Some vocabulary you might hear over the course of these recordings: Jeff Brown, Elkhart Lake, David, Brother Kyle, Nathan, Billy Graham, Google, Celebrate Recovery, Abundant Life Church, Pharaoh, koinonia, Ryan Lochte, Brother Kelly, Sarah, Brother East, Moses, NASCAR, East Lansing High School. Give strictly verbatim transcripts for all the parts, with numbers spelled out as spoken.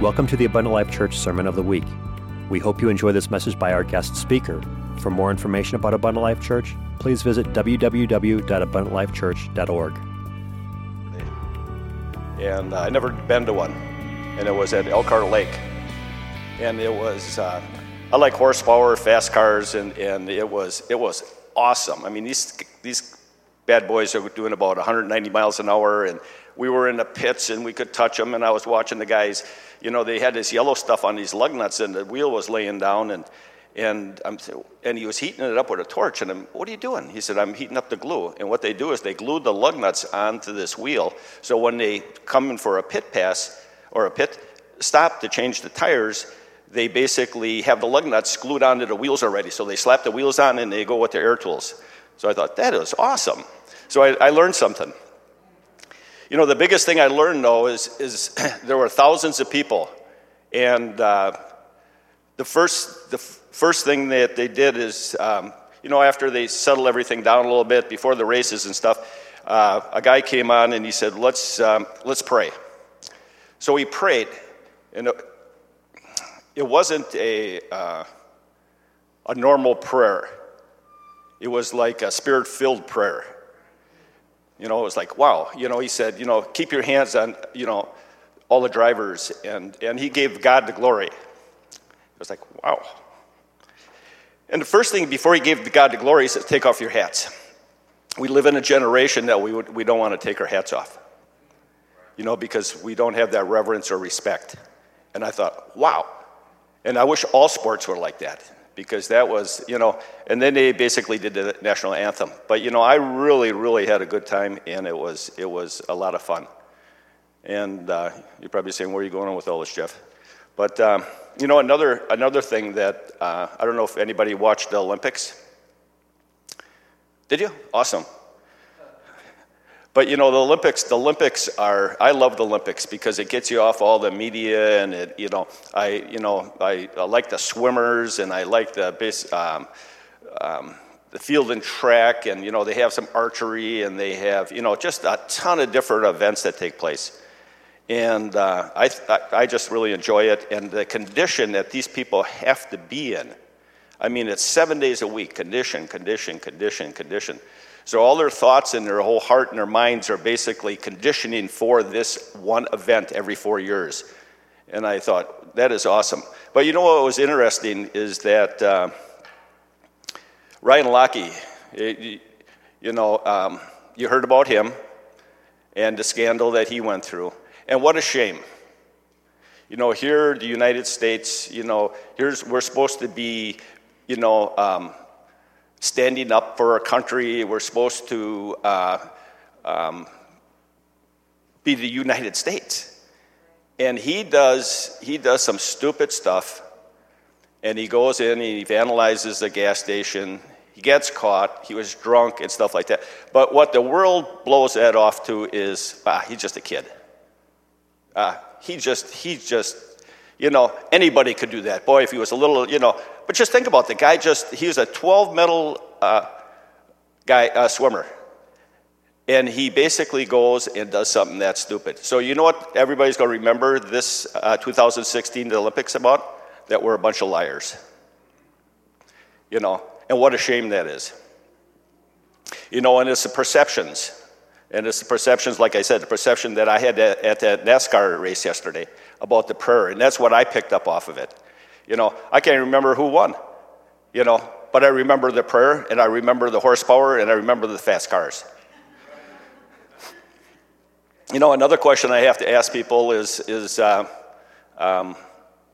Welcome to the Abundant Life Church Sermon of the Week. We hope you enjoy this message by our guest speaker. For more information about Abundant Life Church, please visit w w w dot abundant life church dot org. And uh, I'd never been to one, and it was at Elkhart Lake. And it was, uh, I like horsepower, fast cars, and, and it was it was awesome. I mean, these these bad boys are doing about one hundred ninety miles an hour, and we were in the pits, and we could touch them, and I was watching the guys. You know, they had this yellow stuff on these lug nuts, and the wheel was laying down, and and I'm and he was heating it up with a torch, and I'm, what are you doing? He said, I'm heating up the glue. And what they do is they glue the lug nuts onto this wheel, so when they come in for a pit pass or a pit stop to change the tires, they basically have the lug nuts glued onto the wheels already. So they slap the wheels on, and they go with their air tools. So I thought, that is awesome. So I, I learned something. You know, the biggest thing I learned, though, is, is there were thousands of people. And uh, the first the f- first thing that they did is, um, you know, after they settle everything down a little bit, before the races and stuff, uh, a guy came on and he said, let's um, let's pray. So he prayed. And it wasn't a uh, a normal prayer. It was like a spirit-filled prayer. You know, it was like, wow. You know, he said, you know, keep your hands on, you know, all the drivers. And, and he gave God the glory. It was like, wow. And the first thing, before he gave God the glory, he said, take off your hats. We live in a generation that we would, we don't want to take our hats off. You know, because we don't have that reverence or respect. And I thought, wow. And I wish all sports were like that. Because that was, you know, and then they basically did the national anthem. But, you know, I really, really had a good time, and it was it was a lot of fun. And uh, you're probably saying, where are you going on with all this, Jeff? But, um, you know, another another thing that, uh, I don't know if anybody watched the Olympics. Did you? Awesome. But, you know, the Olympics, the Olympics are, I love the Olympics because it gets you off all the media, and, it, you know, I you know, I, I like the swimmers, and I like the base, um, um, the field and track, and, you know, they have some archery, and they have, you know, just a ton of different events that take place. And uh, I, I just really enjoy it, and the condition that these people have to be in. I mean, it's seven days a week, condition, condition, condition, condition. So all their thoughts and their whole heart and their minds are basically conditioning for this one event every four years. And I thought, that is awesome. But you know what was interesting is that uh, Ryan Lochte, it, you know, um, you heard about him and the scandal that he went through. And what a shame. You know, here the United States, you know, here's we're supposed to be, you know, um, standing up for our country. We're supposed to uh, um, be the United States, and he does he does some stupid stuff, and he goes in and he vandalizes the gas station. He gets caught. He was drunk and stuff like that. But what the world blows that off to is, ah, he's just a kid. Ah, he just he just you know, anybody could do that. Boy, if he was a little, you know. But just think about it. The guy just, he was a twelve-medal uh, guy, uh, swimmer. And he basically goes and does something that stupid. So you know what everybody's going to remember this uh, twenty sixteen Olympics about? That we're a bunch of liars. You know, and what a shame that is. You know, and it's the perceptions. And it's the perceptions, like I said, the perception that I had at that NASCAR race yesterday about the prayer. And that's what I picked up off of it. You know, I can't remember who won, you know, but I remember the prayer, and I remember the horsepower, and I remember the fast cars. You know, another question I have to ask people is, is uh, um,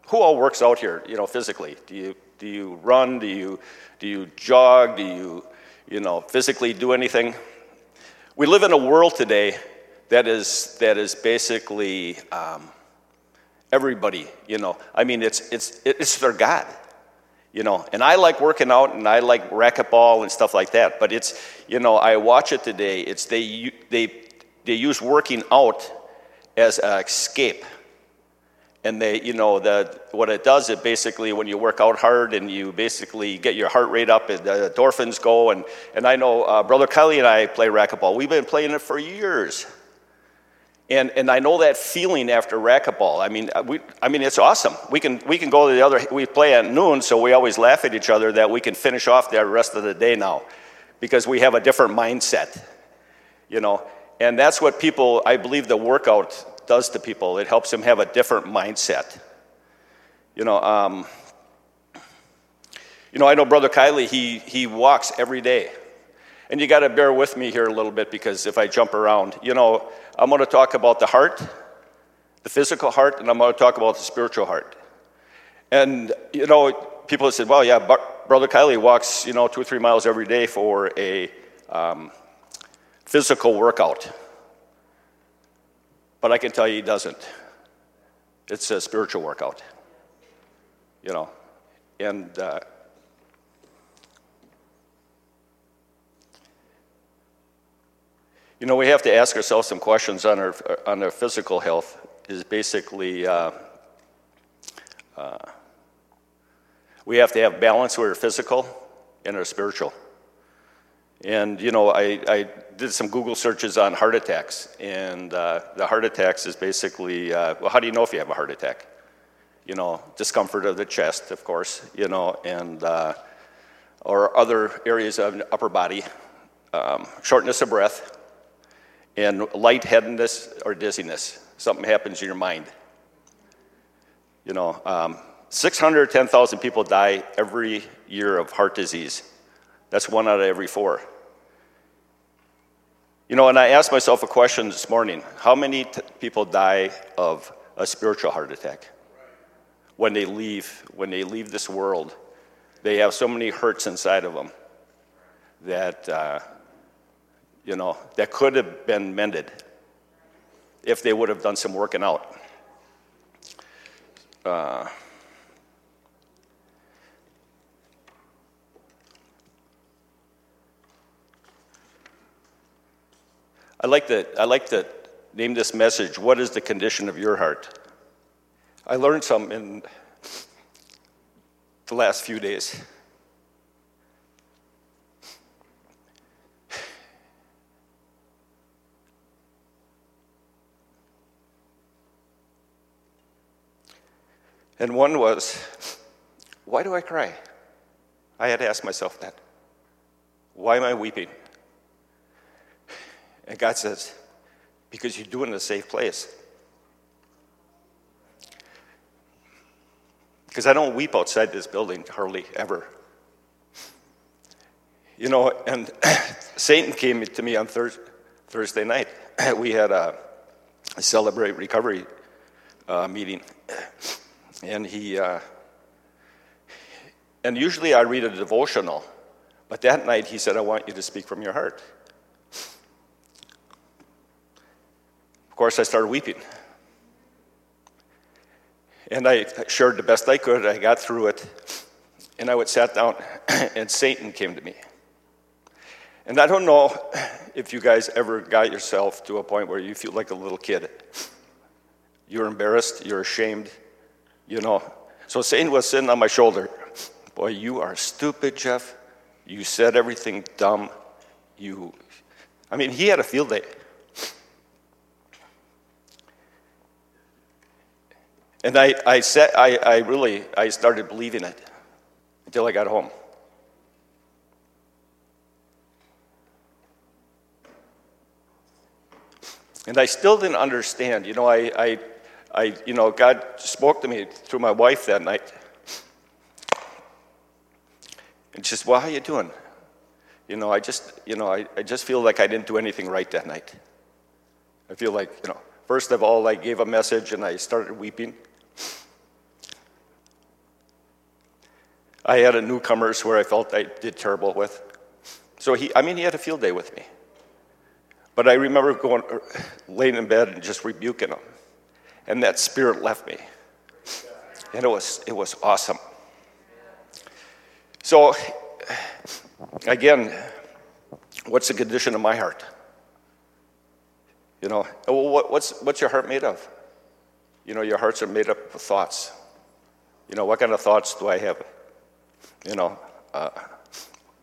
who all works out here, you know, physically? Do you do you run? Do you do you jog? Do you, you know, physically do anything? We live in a world today that is that is basically... Um, Everybody, you know, I mean, it's it's it's their God, you know. And I like working out, and I like racquetball and stuff like that. But it's, you know, I watch it today. It's they they they use working out as an escape, and they, you know, the what it does, it basically when you work out hard and you basically get your heart rate up and the endorphins go. And and I know uh, Brother Kelly and I play racquetball. We've been playing it for years. And and I know that feeling after racquetball. I mean, we I mean it's awesome. We can we can go to the other. We play at noon, so we always laugh at each other that we can finish off the rest of the day now, because we have a different mindset, you know. And that's what people. I believe the workout does to people. It helps them have a different mindset, you know. Um, you know, I know Brother Kyle. He he walks every day. And you got to bear with me here a little bit, because if I jump around, you know, I'm going to talk about the heart, the physical heart, and I'm going to talk about the spiritual heart. And, you know, people have said, well, yeah, Brother Kylie walks, you know, two or three miles every day for a um, physical workout. But I can tell you he doesn't. It's a spiritual workout, you know, and... Uh, You know, we have to ask ourselves some questions on our on our physical health. Is basically uh, uh, we have to have balance with our physical and our spiritual. And you know, I, I did some Google searches on heart attacks, and uh, the heart attacks is basically uh, well, how do you know if you have a heart attack? You know, discomfort of the chest, of course. You know, and uh, or other areas of the upper body, um, shortness of breath. And lightheadedness or dizziness. Something happens in your mind. You know, um, six hundred ten thousand people die every year of heart disease. That's one out of every four. You know, and I asked myself a question this morning. How many t- people die of a spiritual heart attack? When they leave, when they leave this world, they have so many hurts inside of them that... Uh, You know, that could have been mended if they would have done some working out. Uh, I like to I like to name this message, "What is the condition of your heart?" I learned some in the last few days. And one was, why do I cry? I had to ask myself that. Why am I weeping? And God says, because you do it in a safe place. Because I don't weep outside this building, hardly ever. You know, and Satan came to me on thir- Thursday night. We had a Celebrate Recovery uh, meeting. And he, uh, and usually I read a devotional, but that night he said, I want you to speak from your heart. Of course, I started weeping. And I shared the best I could. I got through it. And I would sat down, and Satan came to me. And I don't know if you guys ever got yourself to a point where you feel like a little kid. You're embarrassed, you're ashamed. You know, so Satan was sitting on my shoulder. Boy, you are stupid, Jeff. You said everything dumb. You, I mean, he had a field day. And I, I said, I, I really, I started believing it until I got home. And I still didn't understand. You know, I, I. I, you know, God spoke to me through my wife that night. And she said, well, how you doing? You know, I just, you know, I, I just feel like I didn't do anything right that night. I feel like, you know, first of all, I gave a message and I started weeping. I had a newcomers where I felt I did terrible with. So he, I mean, he had a field day with me. But I remember going, laying in bed and just rebuking him. And that spirit left me, and it was it was awesome. So, again, what's the condition of my heart? You know, what, what's what's your heart made of? You know, your hearts are made up of thoughts. You know, what kind of thoughts do I have? You know, uh,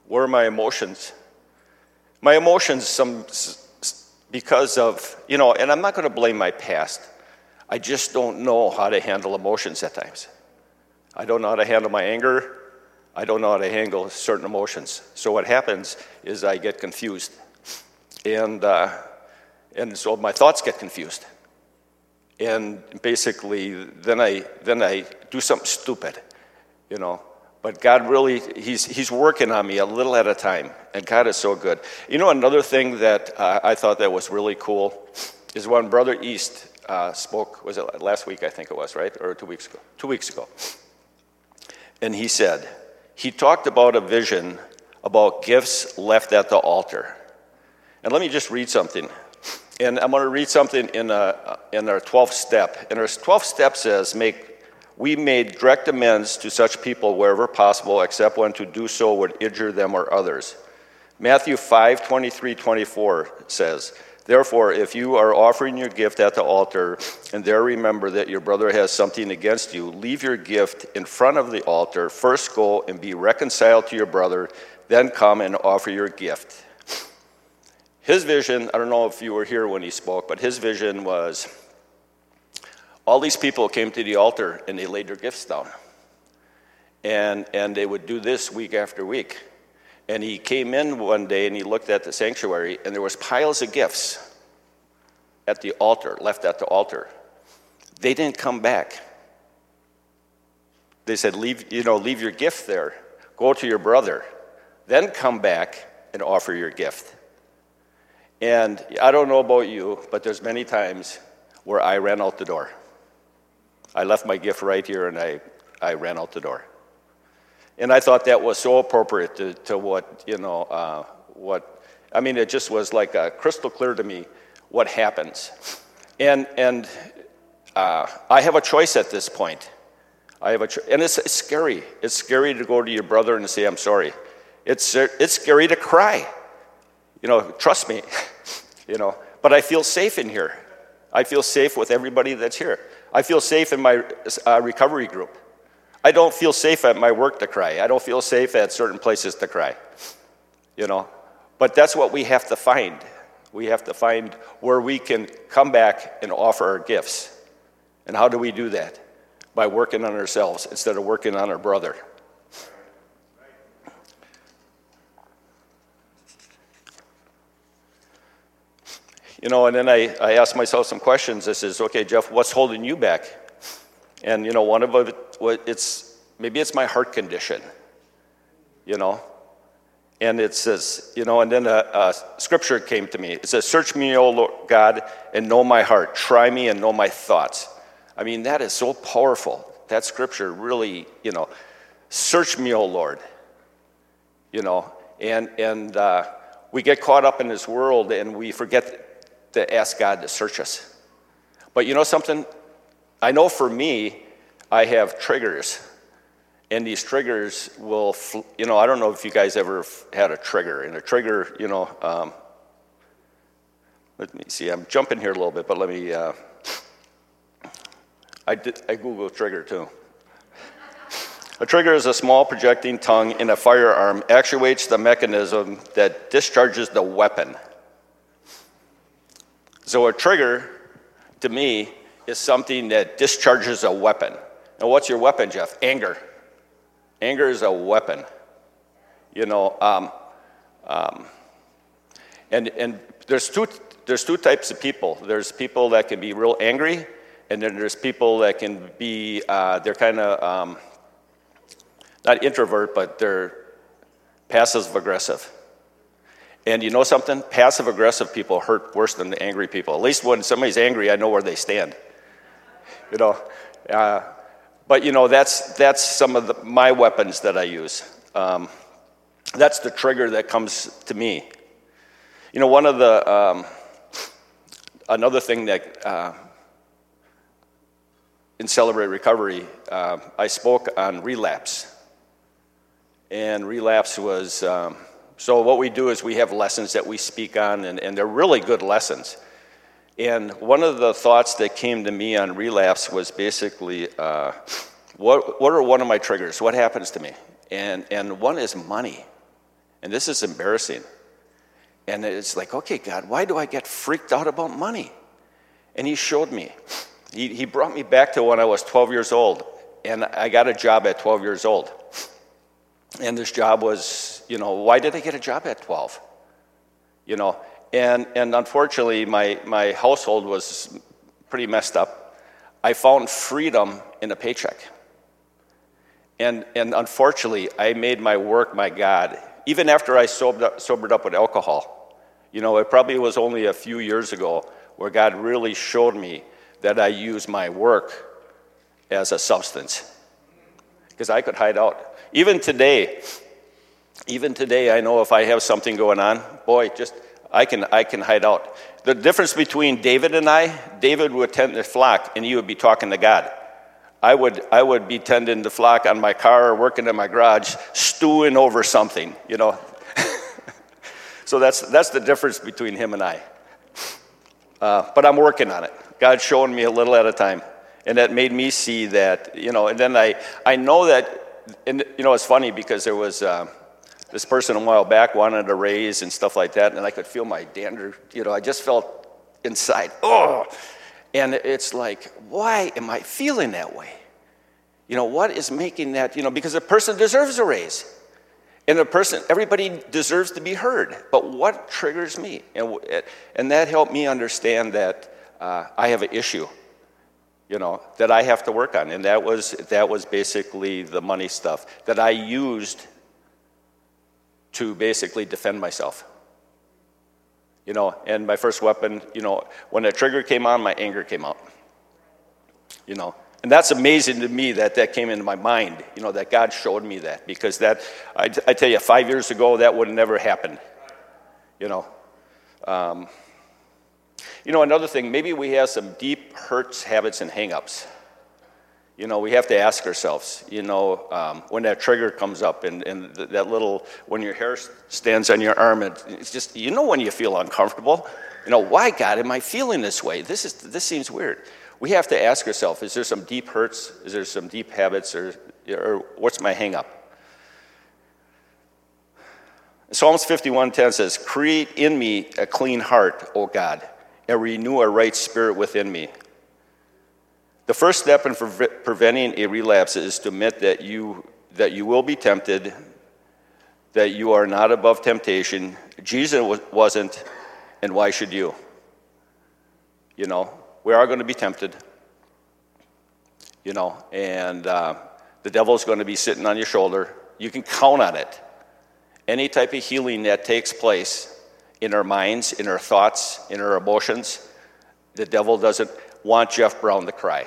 where are my emotions? My emotions some because of, you know, and I'm not going to blame my past. I just don't know how to handle emotions at times. I don't know how to handle my anger. I don't know how to handle certain emotions. So what happens is I get confused. And uh, and so my thoughts get confused. And basically, then I then I do something stupid, you know. But God really, he's he's working on me a little at a time. And God is so good. You know, another thing that uh, I thought that was really cool is when Brother East uh, spoke, was it last week, I think it was, right? Or two weeks ago? Two weeks ago. And he said, he talked about a vision about gifts left at the altar. And let me just read something. And I'm going to read something in a, in our twelfth step. And our twelfth step says, "Make we made direct amends to such people wherever possible, except when to do so would injure them or others." Matthew five twenty-three, twenty-four says, "Therefore, if you are offering your gift at the altar, and there remember that your brother has something against you, leave your gift in front of the altar. First go and be reconciled to your brother, then come and offer your gift." His vision, I don't know if you were here when he spoke, but his vision was all these people came to the altar and they laid their gifts down. And and they would do this week after week. And he came in one day and he looked at the sanctuary and there was piles of gifts at the altar, left at the altar. They didn't come back. They said, leave, you know, leave your gift there. Go to your brother. Then come back and offer your gift. And I don't know about you, but there's many times where I ran out the door. I left my gift right here and I, I ran out the door. And I thought that was so appropriate to, to what, you know, uh, what, I mean, it just was like uh, crystal clear to me what happens. And and uh, I have a choice at this point. I have a cho- and it's, it's scary. It's scary to go to your brother and say, "I'm sorry." It's it's scary to cry. You know, trust me, you know, but I feel safe in here. I feel safe with everybody that's here. I feel safe in my uh, recovery group. I don't feel safe at my work to cry. I don't feel safe at certain places to cry, you know, but that's what we have to find. We have to find where we can come back and offer our gifts. And how do we do that? By working on ourselves instead of working on our brother. You know, and then I, I asked myself some questions. I says, "Okay, Jeff, what's holding you back?" And, you know, one of it, it's, maybe it's my heart condition, you know. And it says, you know, and then a, a scripture came to me. It says, "Search me, O Lord God, and know my heart. Try me and know my thoughts." I mean, that is so powerful. That scripture really, you know, search me, O Lord, you know. And, and uh, we get caught up in this world and we forget to ask God to search us. But you know something? I know for me, I have triggers. And these triggers will, fl- you know, I don't know if you guys ever f- had a trigger. And a trigger, you know, um, let me see, I'm jumping here a little bit, but let me, uh, I, did, I Googled trigger too. A trigger is a small projecting tongue in a firearm, actuates the mechanism that discharges the weapon. So a trigger, to me, is something that discharges a weapon. And what's your weapon, Jeff? Anger. Anger is a weapon. You know, um, um, and and there's two there's two types of people. There's people that can be real angry, and then there's people that can be uh, they're kind of um, not introvert, but they're passive aggressive. And you know something? Passive-aggressive people hurt worse than the angry people. At least when somebody's angry, I know where they stand. You know, uh, but you know that's that's some of the, my weapons that I use. Um, that's the trigger that comes to me. You know, one of the um, another thing that uh, in Celebrate Recovery, uh, I spoke on relapse, and relapse was. Um, So what we do is we have lessons that we speak on, and, and they're really good lessons. And one of the thoughts that came to me on relapse was basically, uh, what what are one of my triggers? What happens to me? And and one is money. And this is embarrassing. And it's like, okay, God, why do I get freaked out about money? And he showed me. He, he brought me back to when I was twelve years old. And I got a job at twelve years old. And this job was, you know, why did I get a job at twelve? You know, and and unfortunately, my, my household was pretty messed up. I found freedom in a paycheck. And and unfortunately, I made my work my God. Even after I sobered up, sobered up with alcohol, you know, it probably was only a few years ago where God really showed me that I use my work as a substance, because I could hide out. Even today, even today, I know if I have something going on, boy, just I can I can hide out. The difference between David and I, David would tend the flock, and he would be talking to God. I would I would be tending the flock on my car or working in my garage, stewing over something, you know. So that's that's the difference between him and I. Uh, but I'm working on it. God's showing me a little at a time, and that made me see that, you know. And then I I know that, and you know, it's funny because there was uh, this person a while back wanted a raise and stuff like that, and I could feel my dander, you know. I just felt inside, oh. And it's like, why am I feeling that way? You know, what is making that, you know, because a person deserves a raise. And a person, everybody deserves to be heard. But what triggers me? And and that helped me understand that uh, I have an issue, you know, that I have to work on. And that was that was basically the money stuff that I used to basically defend myself. You know, and my first weapon, you know, when the trigger came on, my anger came out. You know, and that's amazing to me that that came into my mind, you know, that God showed me that. Because that, I, I tell you, five years ago, that would have never happened. You know. Um, you know, another thing, maybe we have some deep hurts, habits, and hang-ups. You know, we have to ask ourselves, you know, um, when that trigger comes up and, and th- that little, when your hair stands on your arm, it, it's just, you know, when you feel uncomfortable, you know, why, God, am I feeling this way? This is this seems weird. We have to ask ourselves, is there some deep hurts? Is there some deep habits? Or, or what's my hang-up? Psalms fifty-one ten says, create in me a clean heart, O God, and renew a right spirit within me. The first step in pre- preventing a relapse is to admit that you that you will be tempted, that you are not above temptation. Jesus was, wasn't, and why should you? You know, we are going to be tempted. You know, and uh, the devil's going to be sitting on your shoulder. You can count on it. Any type of healing that takes place in our minds, in our thoughts, in our emotions, the devil doesn't want Jeff Brown to cry.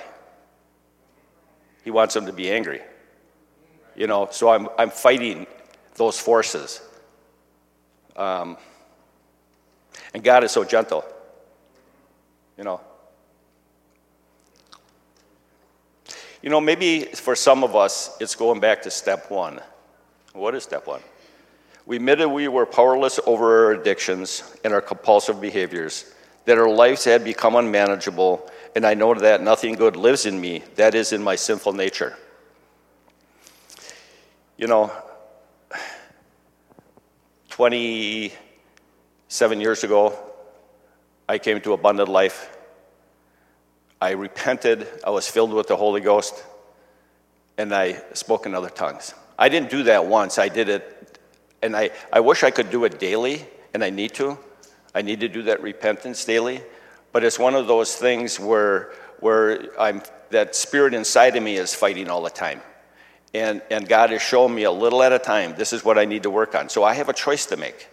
He wants him to be angry. You know, so I'm I'm fighting those forces. Um, and God is so gentle. You know. You know, maybe for some of us, it's going back to step one. What is step one? We admitted we were powerless over our addictions and our compulsive behaviors, that our lives had become unmanageable, and I know that nothing good lives in me, that is in my sinful nature. You know, twenty-seven years ago, I came to Abundant Life. I repented, I was filled with the Holy Ghost, and I spoke in other tongues. I didn't do that once, I did it, and I, I wish I could do it daily, and I need to. I need to do that repentance daily, but it's one of those things where where I'm that spirit inside of me is fighting all the time, and and God is showing me a little at a time. This is what I need to work on. So I have a choice to make,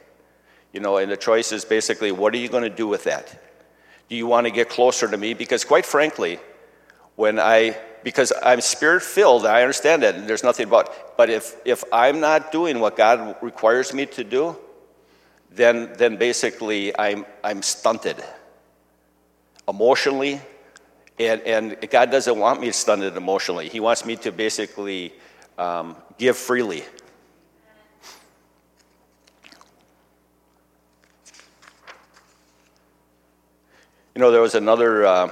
you know, and the choice is basically, what are you going to do with that? Do you want to get closer to me? Because quite frankly, when I because I'm spirit filled, I understand that, and there's nothing about. But if if I'm not doing what God requires me to do, then then basically I'm I'm stunted emotionally, and, and God doesn't want me stunted emotionally. He wants me to basically um, give freely. You know, there was another uh,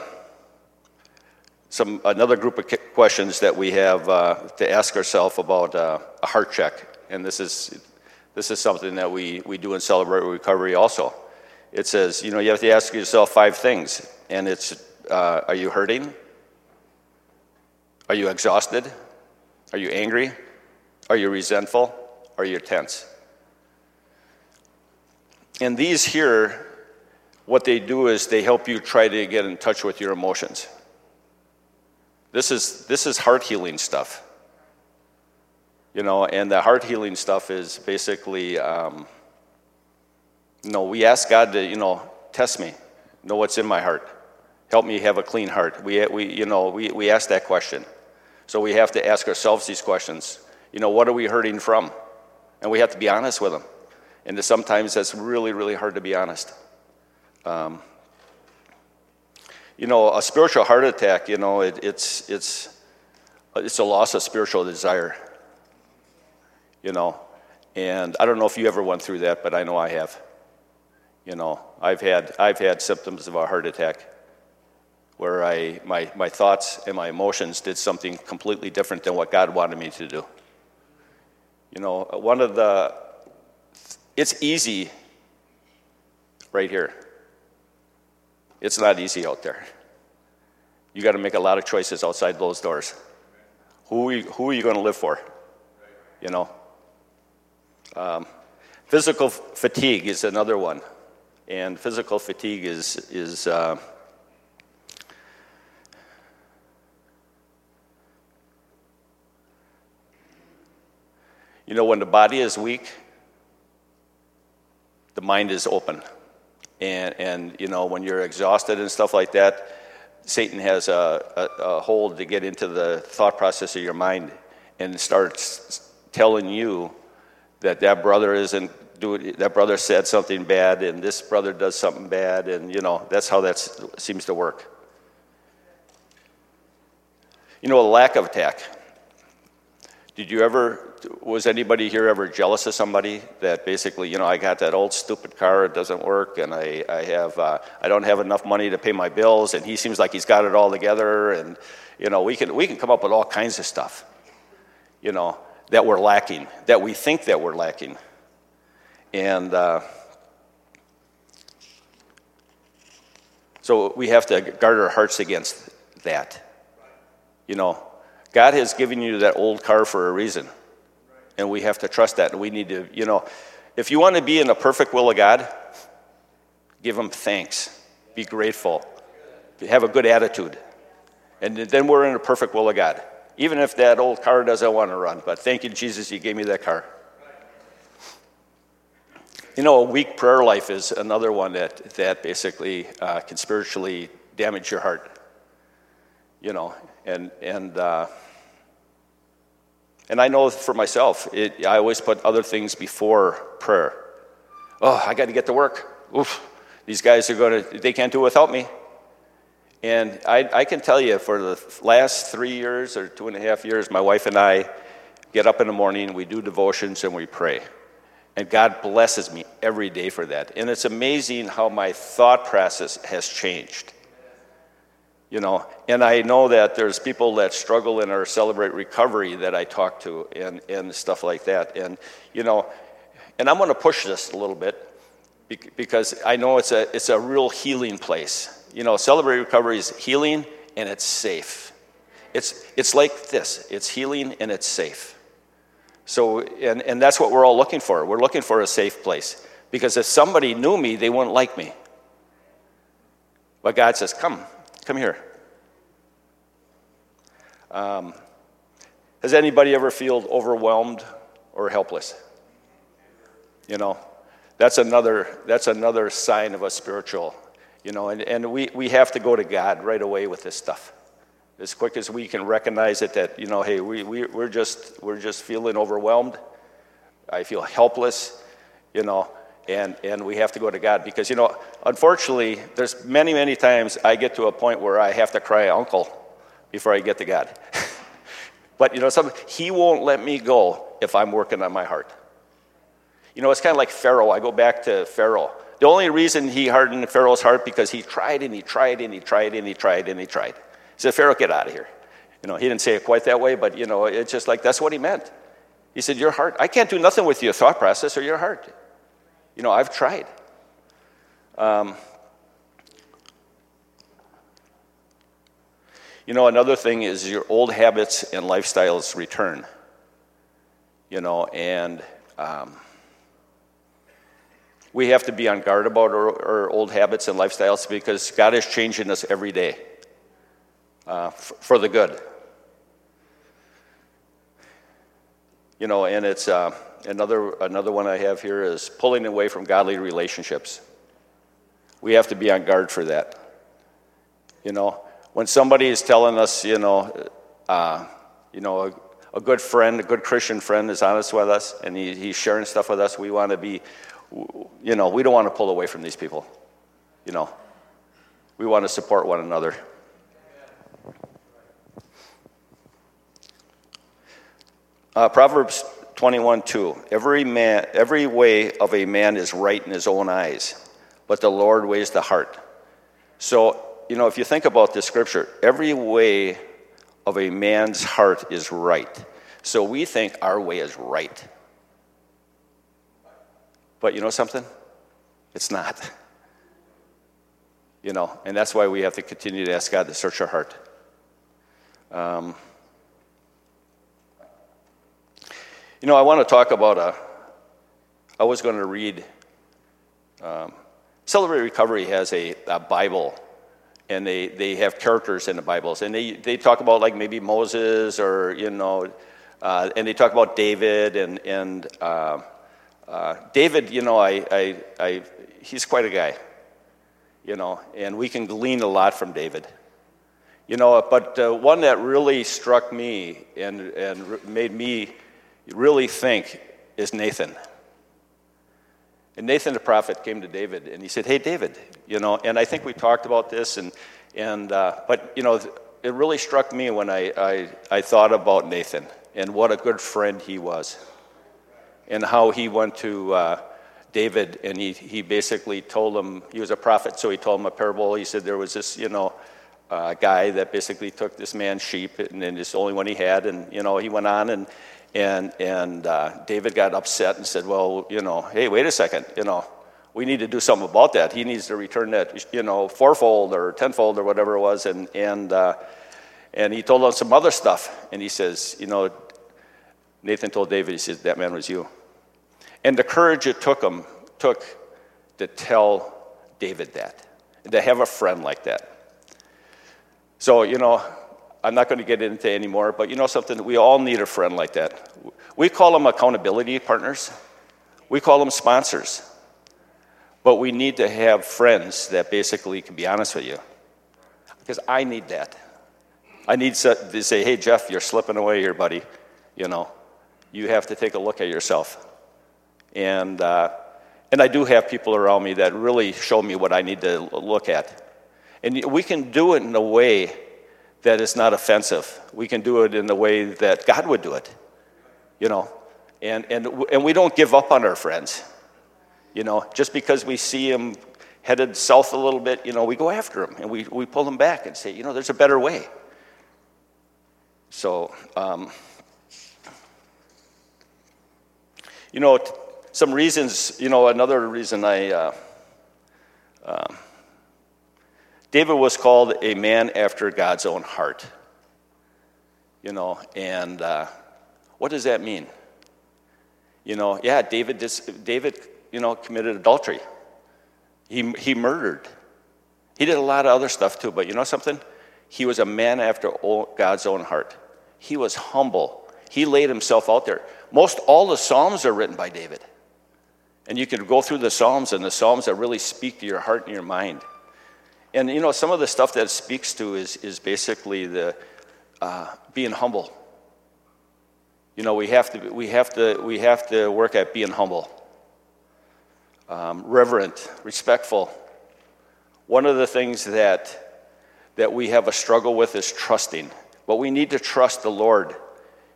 some another group of questions that we have uh, to ask ourselves about uh, a heart check, and this is This is something that we, we do in Celebrate Recovery also. It says, you know, you have to ask yourself five things, and it's, uh, are you hurting? Are you exhausted? Are you angry? Are you resentful? Are you tense? And these here, what they do is they help you try to get in touch with your emotions. This is this is heart healing stuff. You know, and the heart healing stuff is basically, um, you know, we ask God to, you know, test me, know what's in my heart, help me have a clean heart. We, we you know, we, we ask that question. So we have to ask ourselves these questions. You know, what are we hurting from? And we have to be honest with them. And sometimes that's really, really hard to be honest. Um, you know, a spiritual heart attack, you know, it, it's it's it's a loss of spiritual desire. You know, and I don't know if you ever went through that, but I know I have. You know, I've had I've had symptoms of a heart attack where I my my thoughts and my emotions did something completely different than what God wanted me to do. You know, one of the it's easy right here. It's not easy out there. You got to make a lot of choices outside those doors. Who are you, who are you going to live for? You know, um, physical fatigue is another one, and physical fatigue is is uh, you know, when the body is weak, the mind is open, and and you know, when you're exhausted and stuff like that, Satan has a, a, a hold to get into the thought process of your mind and starts telling you that that brother isn't doing, that brother said something bad, and this brother does something bad, and you know, that's how that seems to work. You know, a lack of attack. Did you ever, was anybody here ever jealous of somebody that basically, you know, I got that old stupid car, it doesn't work, and I, I have, uh, I don't have enough money to pay my bills, and he seems like he's got it all together, and you know, we can we can come up with all kinds of stuff, you know, that we're lacking, that we think that we're lacking. And uh, so we have to guard our hearts against that. You know, God has given you that old car for a reason, and we have to trust that. And we need to, you know, if you want to be in the perfect will of God, give him thanks, be grateful, have a good attitude, and then we're in the perfect will of God. Even if that old car doesn't want to run, but thank you, Jesus, you gave me that car. You know, a weak prayer life is another one that that basically uh, can spiritually damage your heart. You know, and and uh, and I know for myself, it, I always put other things before prayer. Oh, I got to get to work. Oof, these guys are going to, they can't do it without me. And I, I can tell you, for the last three years or two and a half years, my wife and I get up in the morning, we do devotions, and we pray. And God blesses me every day for that. And it's amazing how my thought process has changed. You know, and I know that there's people that struggle in our Celebrate Recovery that I talk to and, and stuff like that. And, you know, and I'm going to push this a little bit because I know it's a it's a real healing place. You know, Celebrate Recovery is healing, and it's safe. It's it's like this. It's healing, and it's safe. So, and, and that's what we're all looking for. We're looking for a safe place. Because if somebody knew me, they wouldn't like me. But God says, come. Come here. Um, has anybody ever felt overwhelmed or helpless? You know, that's another that's another sign of a spiritual. You know, and, and we, we have to go to God right away with this stuff. As quick as we can recognize it that, you know, hey, we, we, we're just we're just feeling overwhelmed. I feel helpless, you know, and, and we have to go to God. Because, you know, unfortunately, there's many, many times I get to a point where I have to cry uncle before I get to God. But, you know, some, he won't let me go if I'm working on my heart. You know, it's kind of like Pharaoh. I go back to Pharaoh. The only reason he hardened Pharaoh's heart because he tried and he tried and he tried and he tried and he tried. He said, Pharaoh, get out of here. You know, he didn't say it quite that way, but, you know, it's just like that's what he meant. He said, your heart, I can't do nothing with your thought process or your heart. You know, I've tried. Um, you know, another thing is your old habits and lifestyles return. You know, and um, we have to be on guard about our, our old habits and lifestyles because God is changing us every day uh, f- for the good. You know, and it's uh, another another one I have here is pulling away from godly relationships. We have to be on guard for that. You know, when somebody is telling us, you know, uh, you know, a, a good friend, a good Christian friend is honest with us, and he, he's sharing stuff with us, we want to be, you know, we don't want to pull away from these people. You know, we want to support one another. Uh, Proverbs twenty-one two, every man, every way of a man is right in his own eyes, but the Lord weighs the heart. So, you know, if you think about this scripture, every way of a man's heart is right. So we think our way is right. But you know something? It's not. You know, and that's why we have to continue to ask God to search our heart. Um You know, I want to talk about a, I was going to read, um, Celebrate Recovery has a, a Bible, and they, they have characters in the Bibles, and they, they talk about like maybe Moses or, you know, uh, and they talk about David, and, and uh, uh, David, you know, I, I I he's quite a guy, you know, and we can glean a lot from David. You know, but uh, one that really struck me and and made me really think is Nathan. And Nathan the prophet came to David and he said, hey, David, you know, and I think we talked about this, and and uh, but, you know, it really struck me when I, I, I thought about Nathan and what a good friend he was, and how he went to uh, David and he, he basically told him, he was a prophet, so he told him a parable. He said there was this, you know, uh, guy that basically took this man's sheep, and, and it's the only one he had, and, you know, he went on and And and uh, David got upset and said, well, you know, hey, wait a second, you know, we need to do something about that. He needs to return that, you know, fourfold or tenfold or whatever it was. And and uh, and he told him some other stuff. And he says, you know, Nathan told David, he says, that man was you. And the courage it took him, took to tell David that, and to have a friend like that. So, you know, I'm not going to get into it anymore, but you know something? We all need a friend like that. We call them accountability partners. We call them sponsors. But we need to have friends that basically can be honest with you. Because I need that. I need to say, hey, Jeff, you're slipping away here, buddy. You know, you have to take a look at yourself. And, uh, and I do have people around me that really show me what I need to look at. And we can do it in a way that it's not offensive. We can do it in the way that God would do it, you know. And and and we don't give up on our friends, you know. Just because we see them headed south a little bit, you know, we go after them, and we, we pull them back and say, you know, there's a better way. So, um, you know, some reasons, you know, another reason I... Uh, uh, David was called a man after God's own heart, you know, and uh, what does that mean? You know, yeah, David, dis- David, you know, committed adultery. He he murdered. He did a lot of other stuff too, but you know something? He was a man after all God's own heart. He was humble. He laid himself out there. Most all the Psalms are written by David. And you can go through the Psalms, and the Psalms that really speak to your heart and your mind. And, you know, some of the stuff that it speaks to is is basically the uh, being humble. You know, we have to we have to we have to work at being humble, um, reverent, respectful. One of the things that that we have a struggle with is trusting, but we need to trust the Lord.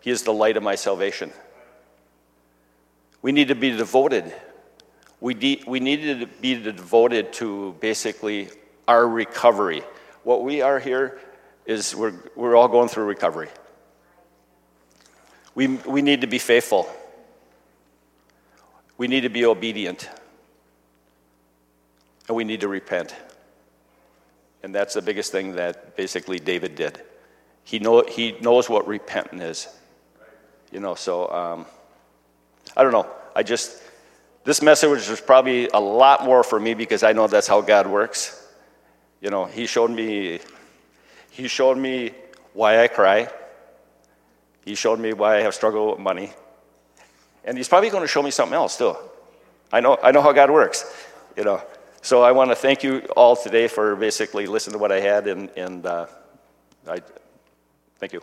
He is the light of my salvation. We need to be devoted. We de- we need to be devoted to basically our recovery. What we are here is we're we're all going through recovery. We we need to be faithful. We need to be obedient. And we need to repent. And that's the biggest thing that basically David did. He know he knows what repenting is. You know, so um, I don't know. I just, this message was probably a lot more for me because I know that's how God works. You know, he showed me, he showed me why I cry. He showed me why I have struggled with money. And he's probably going to show me something else too. I know I know how God works, you know. So I want to thank you all today for basically listening to what I had, and, and uh, I thank you.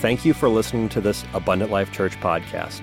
Thank you for listening to this Abundant Life Church podcast.